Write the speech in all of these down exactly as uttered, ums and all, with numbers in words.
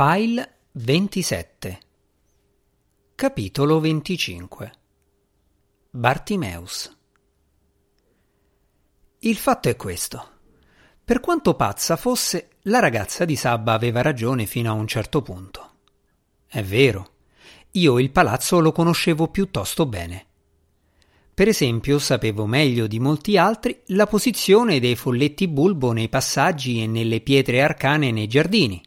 File ventisette. Capitolo venticinque. Bartimeus. Il fatto è questo. Per quanto pazza fosse, la ragazza di Sabba aveva ragione fino a un certo punto. È vero, io il palazzo lo conoscevo piuttosto bene. Per esempio, sapevo meglio di molti altri la posizione dei folletti bulbo nei passaggi e nelle pietre arcane nei giardini.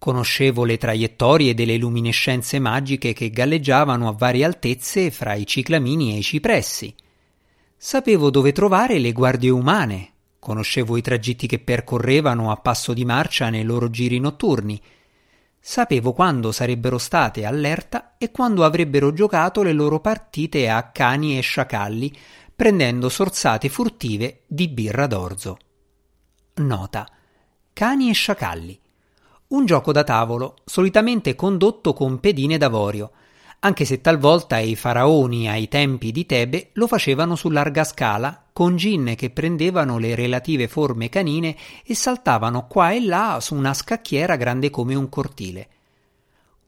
Conoscevo le traiettorie delle luminescenze magiche che galleggiavano a varie altezze fra i ciclamini e i cipressi. Sapevo dove trovare le guardie umane, conoscevo i tragitti che percorrevano a passo di marcia nei loro giri notturni, sapevo quando sarebbero state allerta e quando avrebbero giocato le loro partite a cani e sciacalli, prendendo sorsate furtive di birra d'orzo. Nota: cani e sciacalli. Un gioco da tavolo, solitamente condotto con pedine d'avorio, anche se talvolta i faraoni ai tempi di Tebe lo facevano su larga scala, con ginne che prendevano le relative forme canine e saltavano qua e là su una scacchiera grande come un cortile.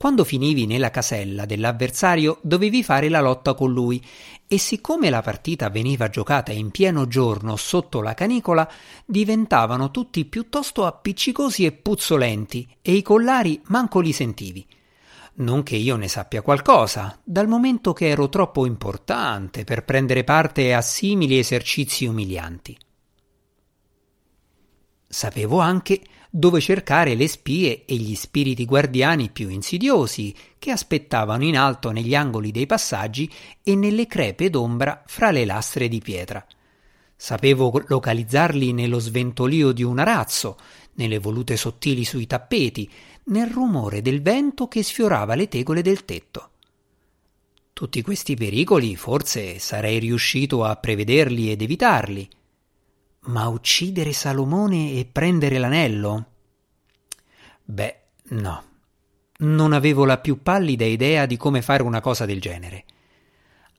Quando finivi nella casella dell'avversario dovevi fare la lotta con lui e siccome la partita veniva giocata in pieno giorno sotto la canicola, diventavano tutti piuttosto appiccicosi e puzzolenti e i collari manco li sentivi. Non che io ne sappia qualcosa, dal momento che ero troppo importante per prendere parte a simili esercizi umilianti. Sapevo anche dove cercare le spie e gli spiriti guardiani più insidiosi che aspettavano in alto negli angoli dei passaggi e nelle crepe d'ombra fra le lastre di pietra. Sapevo localizzarli nello sventolio di un arazzo, nelle volute sottili sui tappeti, nel rumore del vento che sfiorava le tegole del tetto. Tutti questi pericoli forse sarei riuscito a prevederli ed evitarli. Ma uccidere Salomone e prendere l'anello? Beh, no. Non avevo la più pallida idea di come fare una cosa del genere.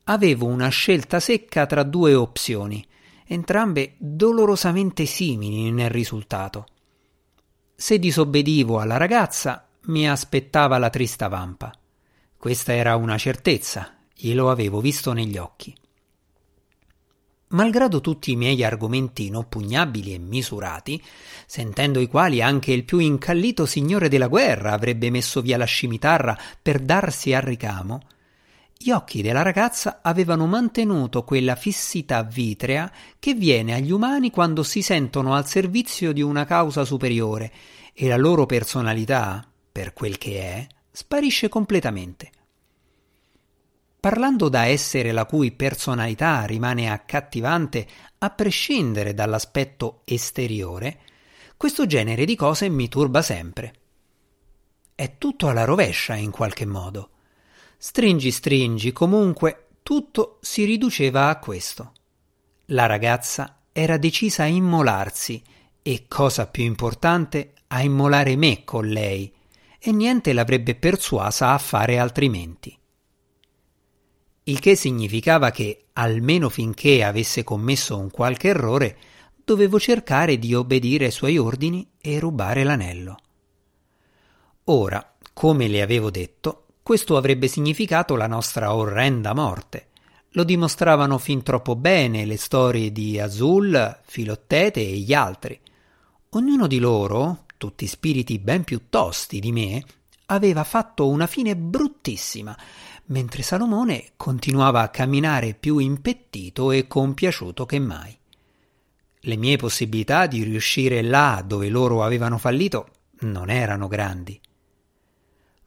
Avevo una scelta secca tra due opzioni, entrambe dolorosamente simili nel risultato. Se disobbedivo alla ragazza, mi aspettava la trista vampa. Questa era una certezza, glielo avevo visto negli occhi. Malgrado tutti i miei argomenti inoppugnabili e misurati, sentendo i quali anche il più incallito signore della guerra avrebbe messo via la scimitarra per darsi al ricamo, gli occhi della ragazza avevano mantenuto quella fissità vitrea che viene agli umani quando si sentono al servizio di una causa superiore e la loro personalità, per quel che è, sparisce completamente. Parlando da essere la cui personalità rimane accattivante a prescindere dall'aspetto esteriore, questo genere di cose mi turba sempre. È tutto alla rovescia in qualche modo. Stringi stringi, comunque, tutto si riduceva a questo. La ragazza era decisa a immolarsi e, cosa più importante, a immolare me con lei, e niente l'avrebbe persuasa a fare altrimenti. Il che significava che, almeno finché avesse commesso un qualche errore, dovevo cercare di obbedire ai suoi ordini e rubare l'anello. Ora, come le avevo detto, questo avrebbe significato la nostra orrenda morte. Lo dimostravano fin troppo bene le storie di Azul, Filottete e gli altri. Ognuno di loro, tutti spiriti ben più tosti di me, aveva fatto una fine bruttissima, mentre Salomone continuava a camminare più impettito e compiaciuto che mai. Le mie possibilità di riuscire là dove loro avevano fallito non erano grandi.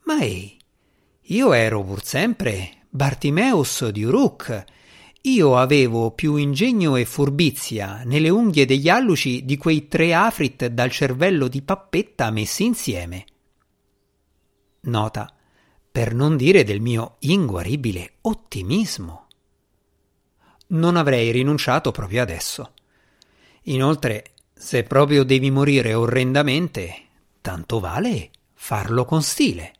Ma ehi, io ero pur sempre Bartimeus di Uruk. Io avevo più ingegno e furbizia nelle unghie degli alluci di quei tre afrit dal cervello di pappetta messi insieme. Nota: per non dire del mio inguaribile ottimismo. Non avrei rinunciato proprio adesso. Inoltre, se proprio devi morire orrendamente, tanto vale farlo con stile.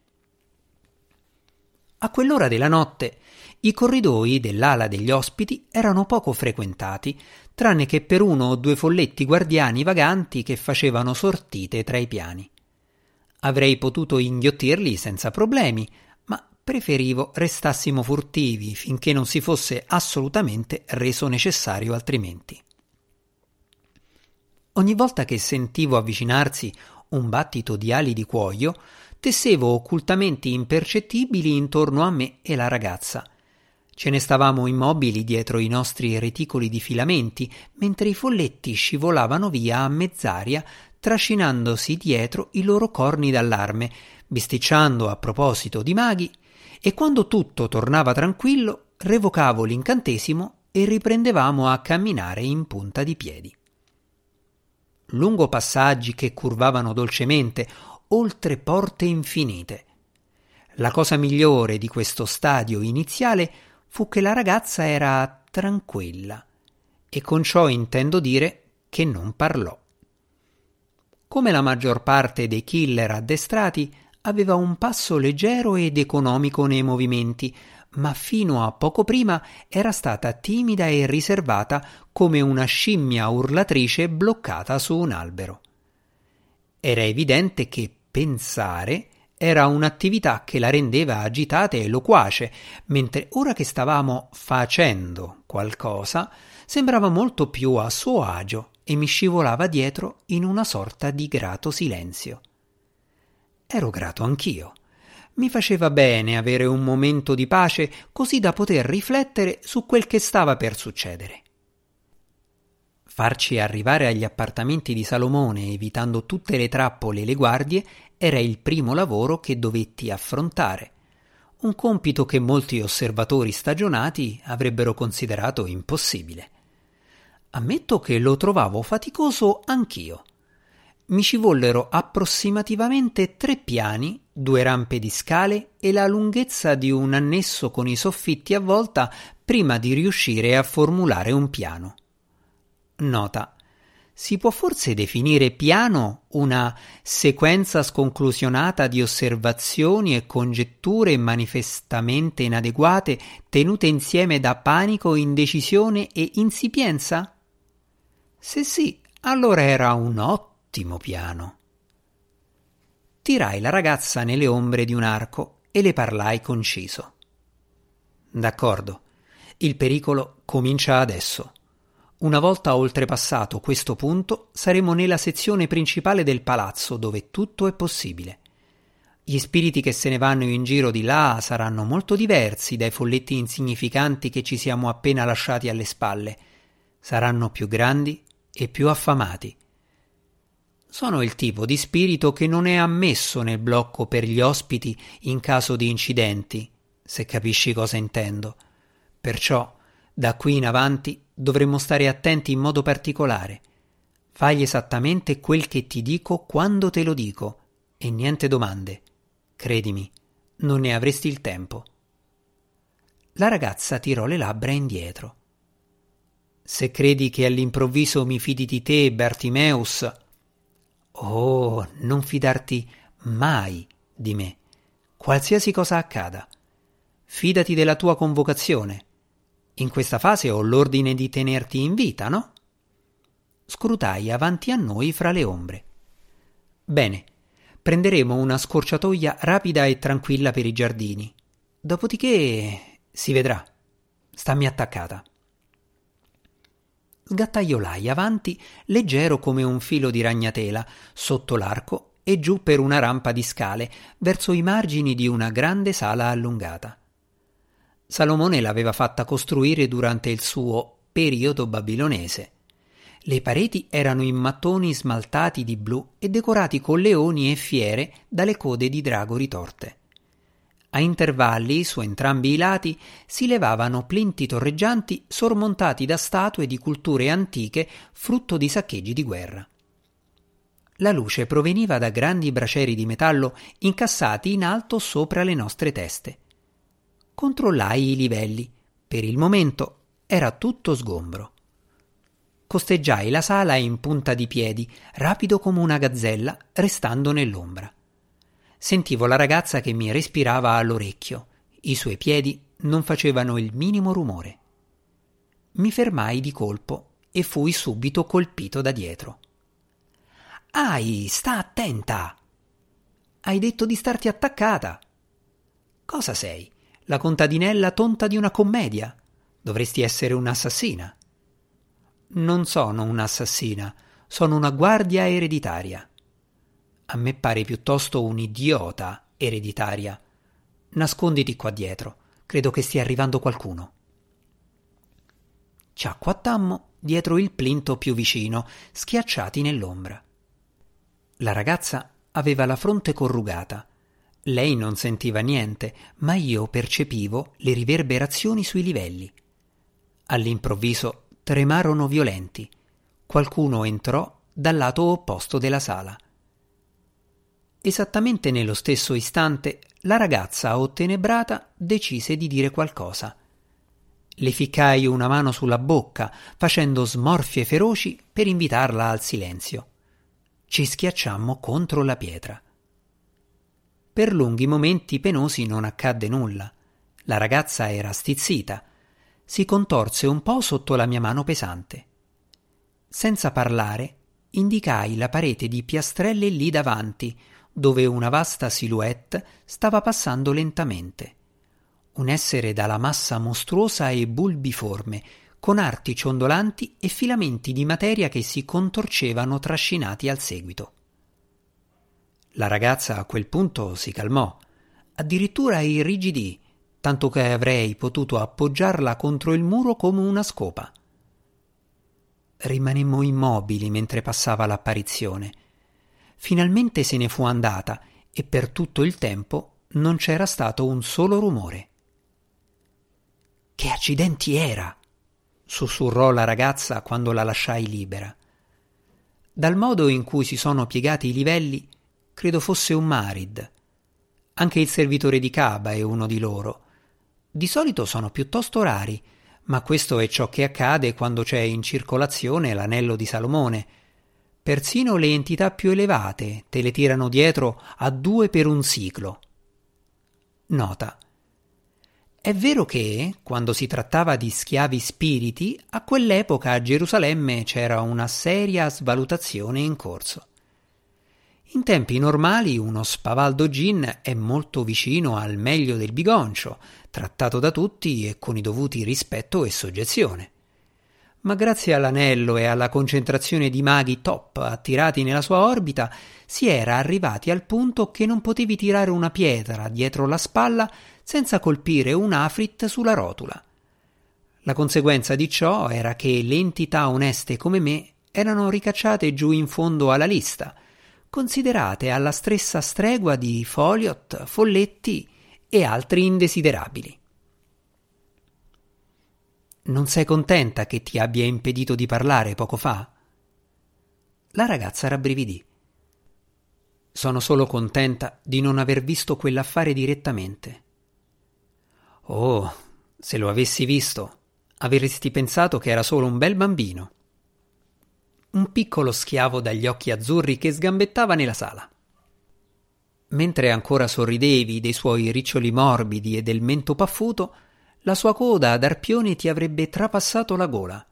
A quell'ora della notte i corridoi dell'ala degli ospiti erano poco frequentati, tranne che per uno o due folletti guardiani vaganti che facevano sortite tra i piani. Avrei potuto inghiottirli senza problemi, ma preferivo restassimo furtivi finché non si fosse assolutamente reso necessario altrimenti. Ogni volta che sentivo avvicinarsi un battito di ali di cuoio, tessevo occultamenti impercettibili intorno a me e la ragazza. Ce ne stavamo immobili dietro i nostri reticoli di filamenti, mentre i folletti scivolavano via a mezz'aria, trascinandosi dietro i loro corni d'allarme, bisticciando a proposito di maghi, e quando tutto tornava tranquillo, revocavo l'incantesimo e riprendevamo a camminare in punta di piedi. Lungo passaggi che curvavano dolcemente, oltre porte infinite. La cosa migliore di questo stadio iniziale fu che la ragazza era tranquilla, e con ciò intendo dire che non parlò. Come la maggior parte dei killer addestrati, aveva un passo leggero ed economico nei movimenti, ma fino a poco prima era stata timida e riservata come una scimmia urlatrice bloccata su un albero. Era evidente che pensare era un'attività che la rendeva agitata e loquace, mentre ora che stavamo facendo qualcosa sembrava molto più a suo agio e mi scivolava dietro in una sorta di grato silenzio. Ero grato anch'io. Mi faceva bene avere un momento di pace così da poter riflettere su quel che stava per succedere. Farci arrivare agli appartamenti di Salomone evitando tutte le trappole e le guardie era il primo lavoro che dovetti affrontare, un compito che molti osservatori stagionati avrebbero considerato impossibile. Ammetto che lo trovavo faticoso anch'io. Mi ci vollero approssimativamente tre piani, due rampe di scale e la lunghezza di un annesso con i soffitti a volta prima di riuscire a formulare un piano. Nota: si può forse definire piano una sequenza sconclusionata di osservazioni e congetture manifestamente inadeguate tenute insieme da panico, indecisione e insipienza? Se sì, allora era un otto. Ultimo piano. Tirai la ragazza nelle ombre di un arco e le parlai conciso. D'accordo, il pericolo comincia adesso. Una volta oltrepassato questo punto, saremo nella sezione principale del palazzo dove tutto è possibile. Gli spiriti che se ne vanno in giro di là saranno molto diversi dai folletti insignificanti che ci siamo appena lasciati alle spalle. Saranno più grandi e più affamati. Sono il tipo di spirito che non è ammesso nel blocco per gli ospiti in caso di incidenti, se capisci cosa intendo. Perciò, da qui in avanti, dovremmo stare attenti in modo particolare. Fai esattamente quel che ti dico quando te lo dico, e niente domande. Credimi, non ne avresti il tempo. La ragazza tirò le labbra indietro. Se credi che all'improvviso mi fidi di te, Bartimeus... Oh, non fidarti mai di me, qualsiasi cosa accada. Fidati della tua convocazione. In questa fase ho l'ordine di tenerti in vita, no? Scrutai avanti a noi fra le ombre. Bene, prenderemo una scorciatoia rapida e tranquilla per i giardini. Dopodiché si vedrà. Stammi attaccata. Sgattaiolai avanti, leggero come un filo di ragnatela, sotto l'arco e giù per una rampa di scale, verso i margini di una grande sala allungata. Salomone l'aveva fatta costruire durante il suo periodo babilonese. Le pareti erano in mattoni smaltati di blu e decorati con leoni e fiere dalle code di drago ritorte. A intervalli, su entrambi i lati, si levavano plinti torreggianti sormontati da statue di culture antiche frutto di saccheggi di guerra. La luce proveniva da grandi bracieri di metallo incassati in alto sopra le nostre teste. Controllai i livelli. Per il momento era tutto sgombro. Costeggiai la sala in punta di piedi, rapido come una gazzella, restando nell'ombra. Sentivo la ragazza che mi respirava all'orecchio. I suoi piedi non facevano il minimo rumore. Mi fermai di colpo e fui subito colpito da dietro. «Ai, sta attenta!» Hai detto di starti attaccata. Cosa sei? La contadinella tonta di una commedia? Dovresti essere un'assassina. Non sono un'assassina, sono una guardia ereditaria. A me pare piuttosto un'idiota ereditaria. Nasconditi qua dietro, credo che stia arrivando qualcuno. Ciacquattammo dietro il plinto più vicino, schiacciati nell'ombra. La ragazza aveva la fronte corrugata. Lei non sentiva niente, ma io percepivo le riverberazioni sui livelli. All'improvviso tremarono violenti. Qualcuno entrò dal lato opposto della sala. Esattamente nello stesso istante la ragazza ottenebrata decise di dire qualcosa. Le ficcai una mano sulla bocca, facendo smorfie feroci per invitarla al silenzio. Ci schiacciammo contro la pietra. Per lunghi momenti penosi non accadde nulla. La ragazza era stizzita. Si contorse un po' sotto la mia mano pesante. Senza parlare, indicai la parete di piastrelle lì davanti, dove una vasta silhouette stava passando lentamente. Un essere dalla massa mostruosa e bulbiforme, con arti ciondolanti e filamenti di materia che si contorcevano trascinati al seguito. La ragazza a quel punto si calmò, addirittura irrigidì, tanto che avrei potuto appoggiarla contro il muro come una scopa. Rimanemmo immobili mentre passava l'apparizione. Finalmente se ne fu andata e per tutto il tempo non c'era stato un solo rumore. Che accidenti era! Sussurrò la ragazza quando la lasciai libera. Dal modo in cui si sono piegati i livelli, credo fosse un marid. Anche il servitore di Khaba è uno di loro. Di solito sono piuttosto rari, ma questo è ciò che accade quando c'è in circolazione l'anello di Salomone. Persino le entità più elevate te le tirano dietro a due per un ciclo. Nota. È vero che, quando si trattava di schiavi spiriti, a quell'epoca a Gerusalemme c'era una seria svalutazione in corso. In tempi normali uno spavaldo gin è molto vicino al meglio del bigoncio, trattato da tutti e con i dovuti rispetto e soggezione. Ma grazie all'anello e alla concentrazione di maghi top attirati nella sua orbita, si era arrivati al punto che non potevi tirare una pietra dietro la spalla senza colpire un afrit sulla rotula. La conseguenza di ciò era che le entità oneste come me erano ricacciate giù in fondo alla lista, considerate alla stessa stregua di Foliot, Folletti e altri indesiderabili. Non sei contenta che ti abbia impedito di parlare poco fa? La ragazza rabbrividì. Sono solo contenta di non aver visto quell'affare direttamente. Oh, se lo avessi visto, avresti pensato che era solo un bel bambino. Un piccolo schiavo dagli occhi azzurri che sgambettava nella sala. Mentre ancora sorridevi dei suoi riccioli morbidi e del mento paffuto, la sua coda ad arpione ti avrebbe trapassato la gola.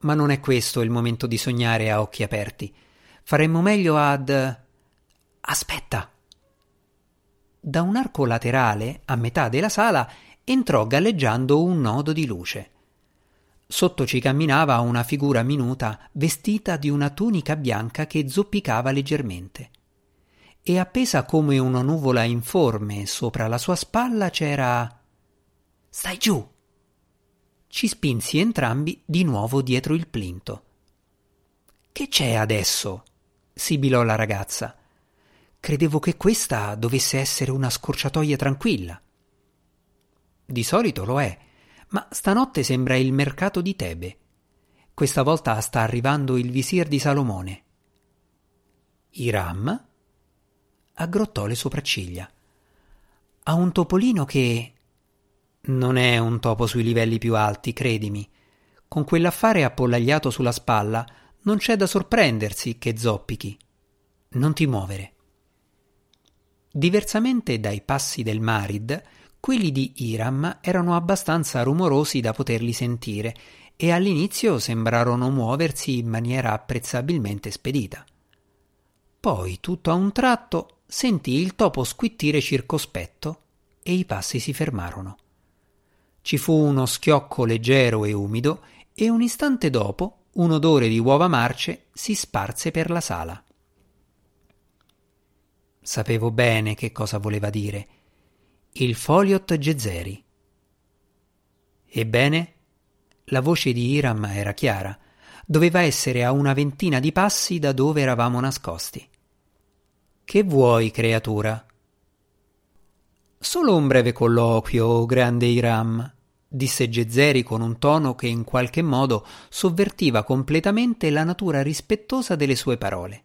Ma non è questo il momento di sognare a occhi aperti. Faremmo meglio ad... Aspetta! Da un arco laterale, a metà della sala, entrò galleggiando un nodo di luce. Sotto ci camminava una figura minuta vestita di una tunica bianca che zoppicava leggermente. E appesa come una nuvola informe sopra la sua spalla c'era... Stai giù! Ci spinsi entrambi di nuovo dietro il plinto. Che c'è adesso? Sibilò la ragazza. Credevo che questa dovesse essere una scorciatoia tranquilla. Di solito lo è. Ma stanotte sembra il mercato di Tebe. Questa volta sta arrivando il visir di Salomone. Hiram aggrottò le sopracciglia. Ha un topolino che... Non è un topo sui livelli più alti, credimi. Con quell'affare appollagliato sulla spalla non c'è da sorprendersi che zoppichi. Non ti muovere. Diversamente dai passi del Marid, quelli di Hiram erano abbastanza rumorosi da poterli sentire e all'inizio sembrarono muoversi in maniera apprezzabilmente spedita. Poi, tutto a un tratto, sentì il topo squittire circospetto e i passi si fermarono. Ci fu uno schiocco leggero e umido e un istante dopo un odore di uova marce si sparse per la sala. Sapevo bene che cosa voleva dire. Il Foliot Gezeri. Ebbene, la voce di Hiram era chiara. Doveva essere a una ventina di passi da dove eravamo nascosti. Che vuoi, creatura? Solo un breve colloquio, o grande Hiram, disse Gezeri con un tono che in qualche modo sovvertiva completamente la natura rispettosa delle sue parole.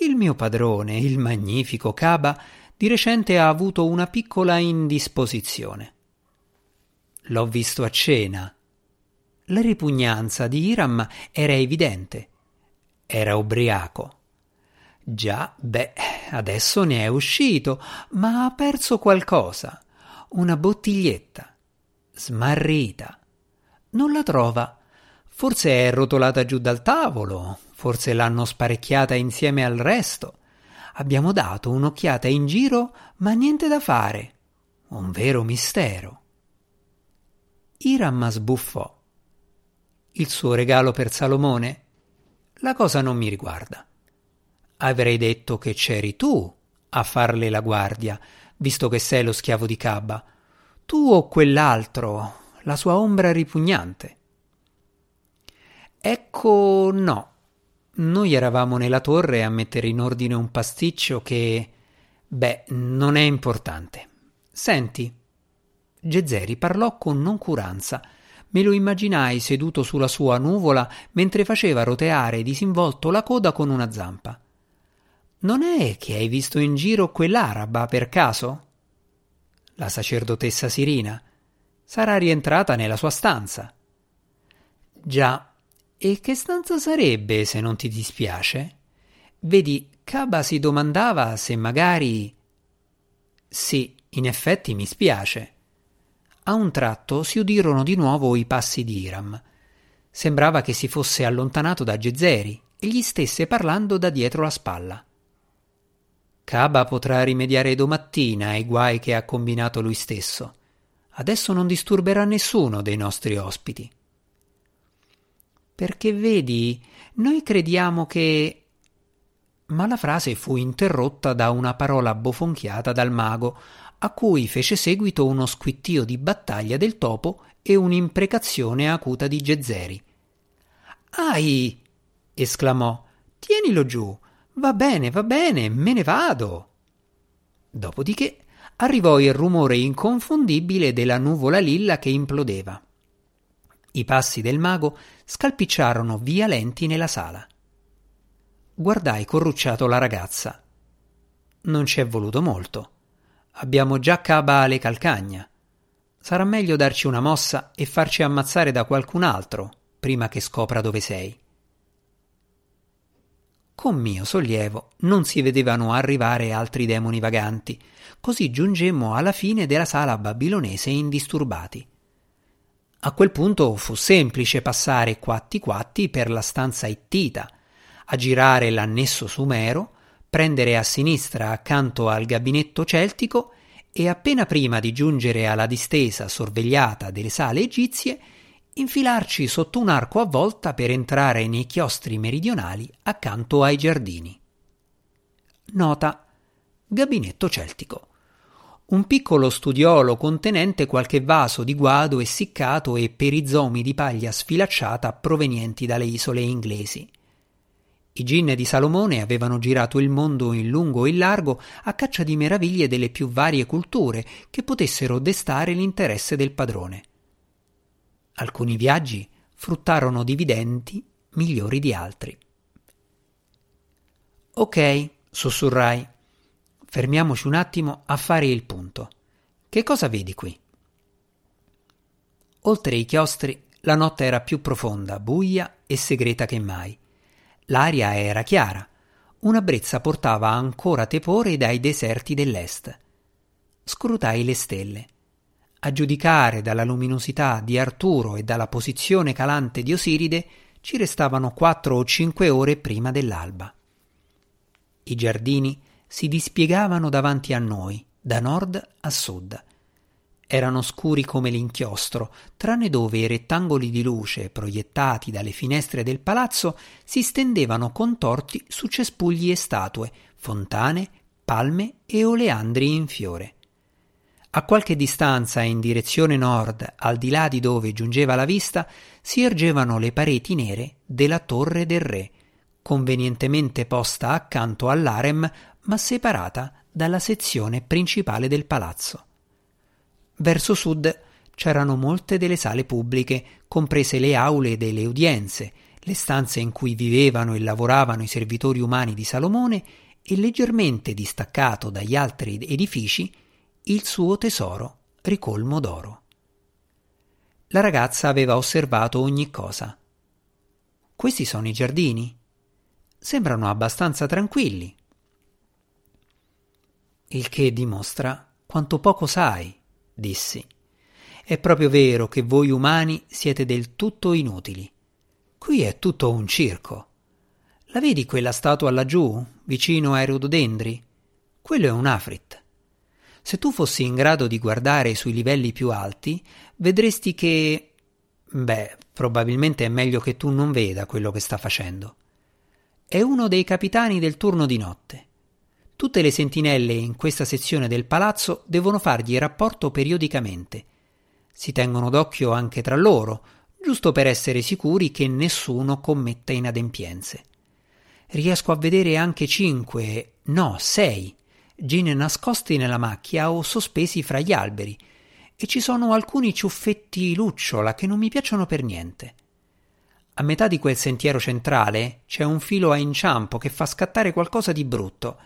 Il mio padrone, il magnifico Khaba, di recente ha avuto una piccola indisposizione. L'ho visto a cena. La ripugnanza di Hiram era evidente. Era ubriaco. Già, beh, adesso ne è uscito, ma ha perso qualcosa. Una bottiglietta. Smarrita. Non la trova. Forse è rotolata giù dal tavolo. Forse l'hanno sparecchiata insieme al resto. Abbiamo dato un'occhiata in giro, ma niente da fare. Un vero mistero. Hiram sbuffò. Il suo regalo per Salomone? La cosa non mi riguarda. Avrei detto che c'eri tu a farle la guardia, visto che sei lo schiavo di Khaba. Tu o quell'altro, la sua ombra ripugnante. Ecco, no. Noi eravamo nella torre a mettere in ordine un pasticcio che... beh, non è importante. Senti. Gezeri parlò con noncuranza. Me lo immaginai seduto sulla sua nuvola mentre faceva roteare disinvolto la coda con una zampa. «Non è che hai visto in giro quell'araba per caso?» «La sacerdotessa Sirina. Sarà rientrata nella sua stanza». «Già, e che stanza sarebbe se non ti dispiace?» «Vedi, Khaba si domandava se magari...» «Sì, in effetti mi spiace». A un tratto si udirono di nuovo i passi di Hiram. Sembrava che si fosse allontanato da Gezeri e gli stesse parlando da dietro la spalla. Khaba potrà rimediare domattina ai guai che ha combinato lui stesso. Adesso non disturberà nessuno dei nostri ospiti. Perché vedi, noi crediamo che... Ma la frase fu interrotta da una parola bofonchiata dal mago, a cui fece seguito uno squittio di battaglia del topo e un'imprecazione acuta di Gezeri. «Ahi!» esclamò. «Tienilo giù! Va bene, va bene, me ne vado!» Dopodiché arrivò il rumore inconfondibile della nuvola lilla che implodeva. I passi del mago scalpicciarono via lenti nella sala. Guardai corrucciato la ragazza. Non ci è voluto molto. Abbiamo già Khaba alle calcagna. Sarà meglio darci una mossa e farci ammazzare da qualcun altro prima che scopra dove sei. Con mio sollievo non si vedevano arrivare altri demoni vaganti, così giungemmo alla fine della sala babilonese indisturbati. A quel punto fu semplice passare quatti quatti per la stanza ittita, aggirare l'annesso sumero, prendere a sinistra accanto al gabinetto celtico e appena prima di giungere alla distesa sorvegliata delle sale egizie infilarci sotto un arco a volta per entrare nei chiostri meridionali accanto ai giardini. Nota: gabinetto celtico. Un piccolo studiolo contenente qualche vaso di guado essiccato e perizomi di paglia sfilacciata provenienti dalle isole inglesi. I gin di Salomone avevano girato il mondo in lungo e in largo a caccia di meraviglie delle più varie culture che potessero destare l'interesse del padrone. Alcuni viaggi fruttarono dividendi migliori di altri. «Ok», sussurrai, «fermiamoci un attimo a fare il punto. Che cosa vedi qui?» Oltre i chiostri la notte era più profonda, buia e segreta che mai. L'aria era chiara, una brezza portava ancora tepore dai deserti dell'est. Scrutai le stelle. A giudicare dalla luminosità di Arturo e dalla posizione calante di Osiride, ci restavano quattro o cinque ore prima dell'alba. I giardini si dispiegavano davanti a noi, da nord a sud. Erano scuri come l'inchiostro, tranne dove i rettangoli di luce proiettati dalle finestre del palazzo si stendevano contorti su cespugli e statue, fontane, palme e oleandri in fiore. A qualche distanza in direzione nord, al di là di dove giungeva la vista, si ergevano le pareti nere della Torre del Re, convenientemente posta accanto all'harem, ma separata dalla sezione principale del palazzo. Verso sud c'erano molte delle sale pubbliche, comprese le aule delle udienze, le stanze in cui vivevano e lavoravano i servitori umani di Salomone e, leggermente distaccato dagli altri edifici, il suo tesoro ricolmo d'oro. La ragazza aveva osservato ogni cosa. Questi sono i giardini. Sembrano abbastanza tranquilli. Il che dimostra quanto poco sai, dissi. È proprio vero che voi umani siete del tutto inutili. Qui è tutto un circo. La vedi quella statua laggiù, vicino ai rododendri? Quello è un afrit. Se tu fossi in grado di guardare sui livelli più alti, vedresti che... Beh, probabilmente è meglio che tu non veda quello che sta facendo. È uno dei capitani del turno di notte. Tutte le sentinelle in questa sezione del palazzo devono fargli rapporto periodicamente. Si tengono d'occhio anche tra loro, giusto per essere sicuri che nessuno commetta inadempienze. Riesco a vedere anche cinque, no, sei... gine nascosti nella macchia o sospesi fra gli alberi, e ci sono alcuni ciuffetti lucciola che non mi piacciono per niente. A metà di quel sentiero centrale c'è un filo a inciampo che fa scattare qualcosa di brutto,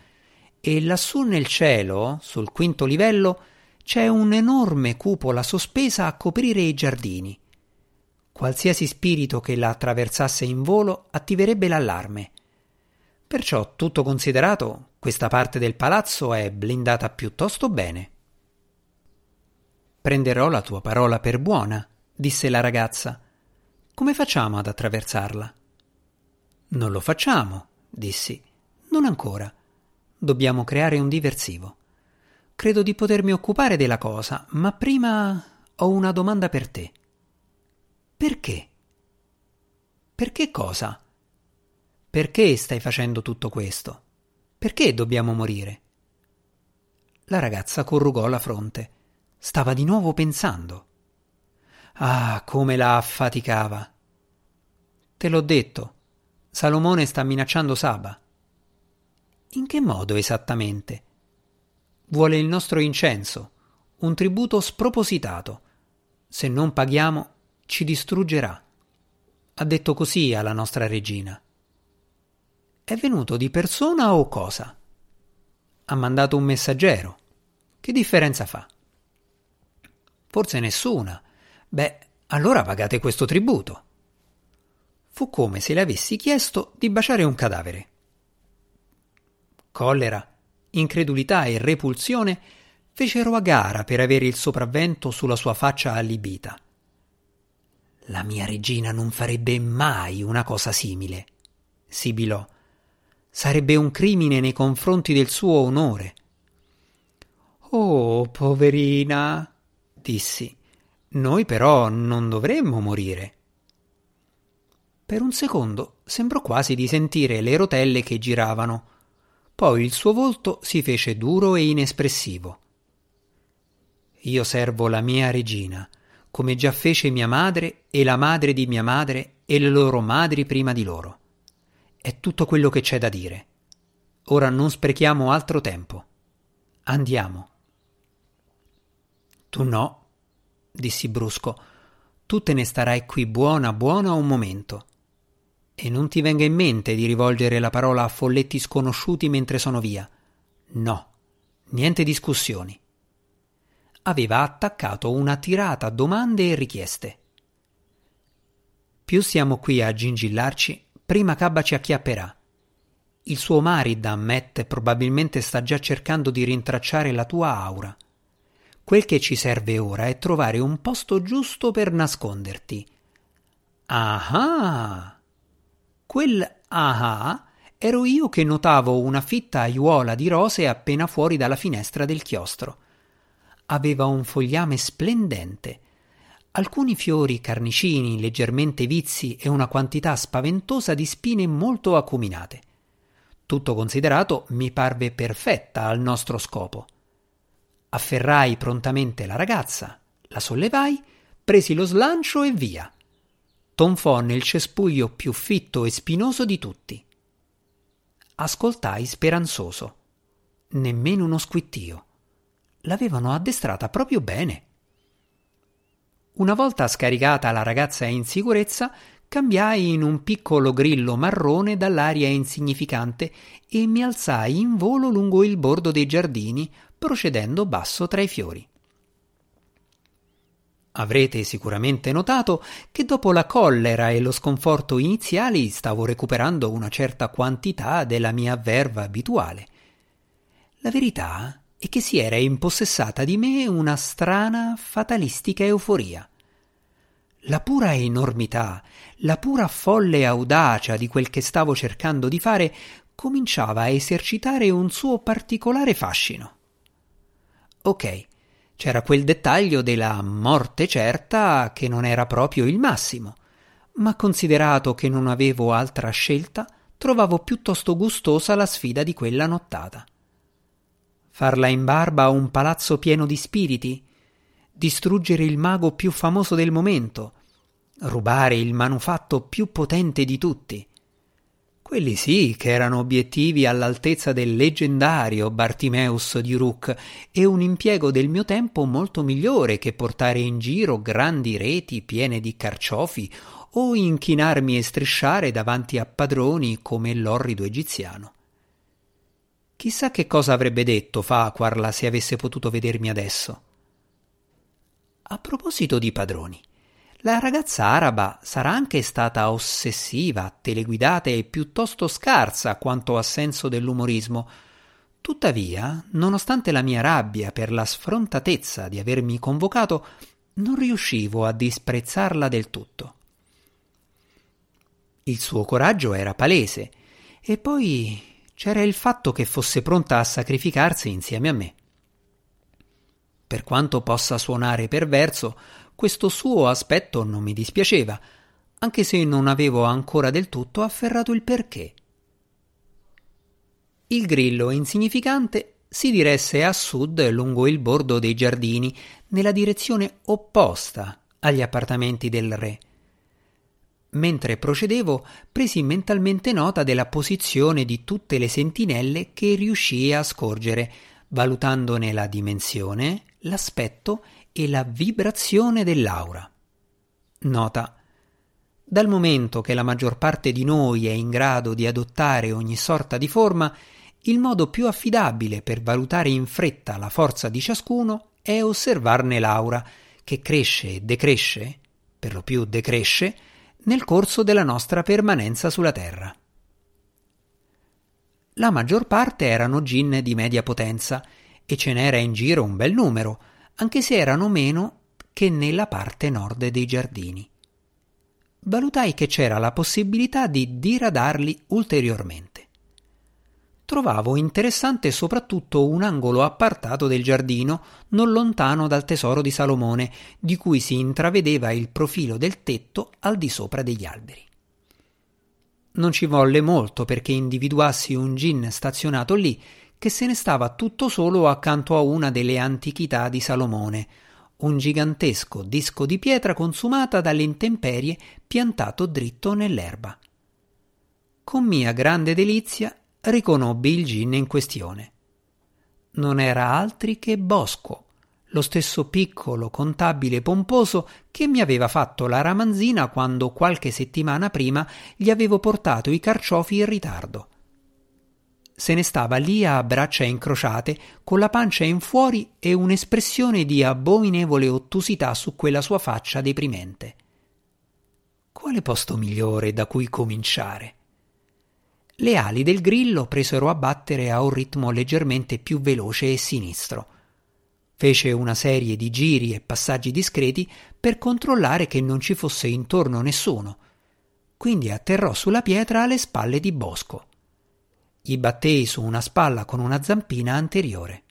e lassù nel cielo, sul quinto livello, c'è un'enorme cupola sospesa a coprire i giardini. Qualsiasi spirito che la attraversasse in volo attiverebbe l'allarme. Perciò, tutto considerato, questa parte del palazzo è blindata piuttosto bene. Prenderò la tua parola per buona, disse la ragazza. Come facciamo ad attraversarla? Non lo facciamo, dissi. Non ancora. Dobbiamo creare un diversivo. Credo di potermi occupare della cosa, ma prima ho una domanda per te. Perché? Perché cosa? Perché stai facendo tutto questo? Perché dobbiamo morire? La ragazza corrugò la fronte. Stava di nuovo pensando. Ah, come la affaticava! Te l'ho detto. Salomone sta minacciando Sabba. In che modo esattamente? Vuole il nostro incenso, un tributo spropositato. Se non paghiamo, ci distruggerà. Ha detto così alla nostra regina. È venuto di persona o cosa? Ha mandato un messaggero. Che differenza fa? Forse nessuna. Beh, allora pagate questo tributo. Fu come se le avessi chiesto di baciare un cadavere. Collera, incredulità e repulsione fecero a gara per avere il sopravvento sulla sua faccia allibita. La mia regina non farebbe mai una cosa simile, sibilò. Sarebbe un crimine nei confronti del suo onore. Oh, poverina, dissi. Noi però non dovremmo morire. Per un secondo sembrò quasi di sentire le rotelle che giravano. Poi il suo volto si fece duro e inespressivo. Io servo la mia regina, come già fece mia madre e la madre di mia madre e le loro madri prima di loro. È tutto quello che c'è da dire. Ora non sprechiamo altro tempo. Andiamo. Tu no, dissi brusco. Tu te ne starai qui buona buona un momento. E non ti venga in mente di rivolgere la parola a folletti sconosciuti mentre sono via. No, niente discussioni. Aveva attaccato una tirata a domande e richieste. Più siamo qui a gingillarci, prima Khaba ci acchiapperà. Il suo Marid probabilmente sta già cercando di rintracciare la tua aura. Quel che ci serve ora è trovare un posto giusto per nasconderti. Ah! Quel ah ero io che notavo una fitta aiuola di rose appena fuori dalla finestra del chiostro. Aveva un fogliame splendente. Alcuni fiori carnicini, leggermente vizi e una quantità spaventosa di spine molto acuminate. Tutto considerato mi parve perfetta al nostro scopo. Afferrai prontamente la ragazza, la sollevai, presi lo slancio e via. Tonfò nel cespuglio più fitto e spinoso di tutti. Ascoltai speranzoso. Nemmeno uno squittio. L'avevano addestrata proprio bene. Una volta scaricata la ragazza in sicurezza, cambiai in un piccolo grillo marrone dall'aria insignificante e mi alzai in volo lungo il bordo dei giardini, procedendo basso tra i fiori. Avrete sicuramente notato che dopo la collera e lo sconforto iniziali stavo recuperando una certa quantità della mia verve abituale. La verità e che si era impossessata di me una strana, fatalistica euforia. La pura enormità, la pura folle audacia di quel che stavo cercando di fare cominciava a esercitare un suo particolare fascino. Ok, c'era quel dettaglio della morte certa che non era proprio il massimo, ma considerato che non avevo altra scelta, trovavo piuttosto gustosa la sfida di quella nottata. Farla in barba a un palazzo pieno di spiriti, distruggere il mago più famoso del momento, rubare il manufatto più potente di tutti. Quelli sì che erano obiettivi all'altezza del leggendario Bartimeus di Rook e un impiego del mio tempo molto migliore che portare in giro grandi reti piene di carciofi o inchinarmi e strisciare davanti a padroni come l'orrido egiziano. Chissà che cosa avrebbe detto Faquarla se avesse potuto vedermi adesso. A proposito di padroni, la ragazza araba sarà anche stata ossessiva, teleguidata e piuttosto scarsa quanto a senso dell'umorismo. Tuttavia, nonostante la mia rabbia per la sfrontatezza di avermi convocato, non riuscivo a disprezzarla del tutto. Il suo coraggio era palese e poi c'era il fatto che fosse pronta a sacrificarsi insieme a me. Per quanto possa suonare perverso, questo suo aspetto non mi dispiaceva, anche se non avevo ancora del tutto afferrato il perché. Il grillo insignificante si diresse a sud lungo il bordo dei giardini, nella direzione opposta agli appartamenti del re. Mentre procedevo, presi mentalmente nota della posizione di tutte le sentinelle che riuscii a scorgere, valutandone la dimensione, l'aspetto e la vibrazione dell'aura. Nota: dal momento che la maggior parte di noi è in grado di adottare ogni sorta di forma, il modo più affidabile per valutare in fretta la forza di ciascuno è osservarne l'aura, che cresce e decresce, per lo più decresce, nel corso della nostra permanenza sulla Terra. La maggior parte erano gin di media potenza e ce n'era in giro un bel numero, anche se erano meno che nella parte nord dei giardini. Valutai che c'era la possibilità di diradarli ulteriormente. Trovavo interessante soprattutto un angolo appartato del giardino, non lontano dal tesoro di Salomone, di cui si intravedeva il profilo del tetto al di sopra degli alberi. Non ci volle molto perché individuassi un gin stazionato lì, che se ne stava tutto solo accanto a una delle antichità di Salomone, un gigantesco disco di pietra consumata dalle intemperie piantato dritto nell'erba. Con mia grande delizia riconobbi il gin in questione. Non era altri che Bosco, lo stesso piccolo contabile pomposo che mi aveva fatto la ramanzina quando qualche settimana prima gli avevo portato i carciofi in ritardo. Se ne stava lì a braccia incrociate, con la pancia in fuori e un'espressione di abominevole ottusità su quella sua faccia deprimente. Quale posto migliore da cui cominciare? Le ali del grillo presero a battere a un ritmo leggermente più veloce e sinistro. Fece una serie di giri e passaggi discreti per controllare che non ci fosse intorno nessuno, quindi atterrò sulla pietra alle spalle di Bosco. Gli battei su una spalla con una zampina anteriore.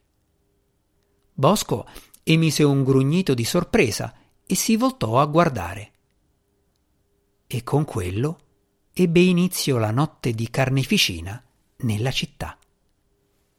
Bosco emise un grugnito di sorpresa e si voltò a guardare. E con quello ebbe inizio la notte di carneficina nella città.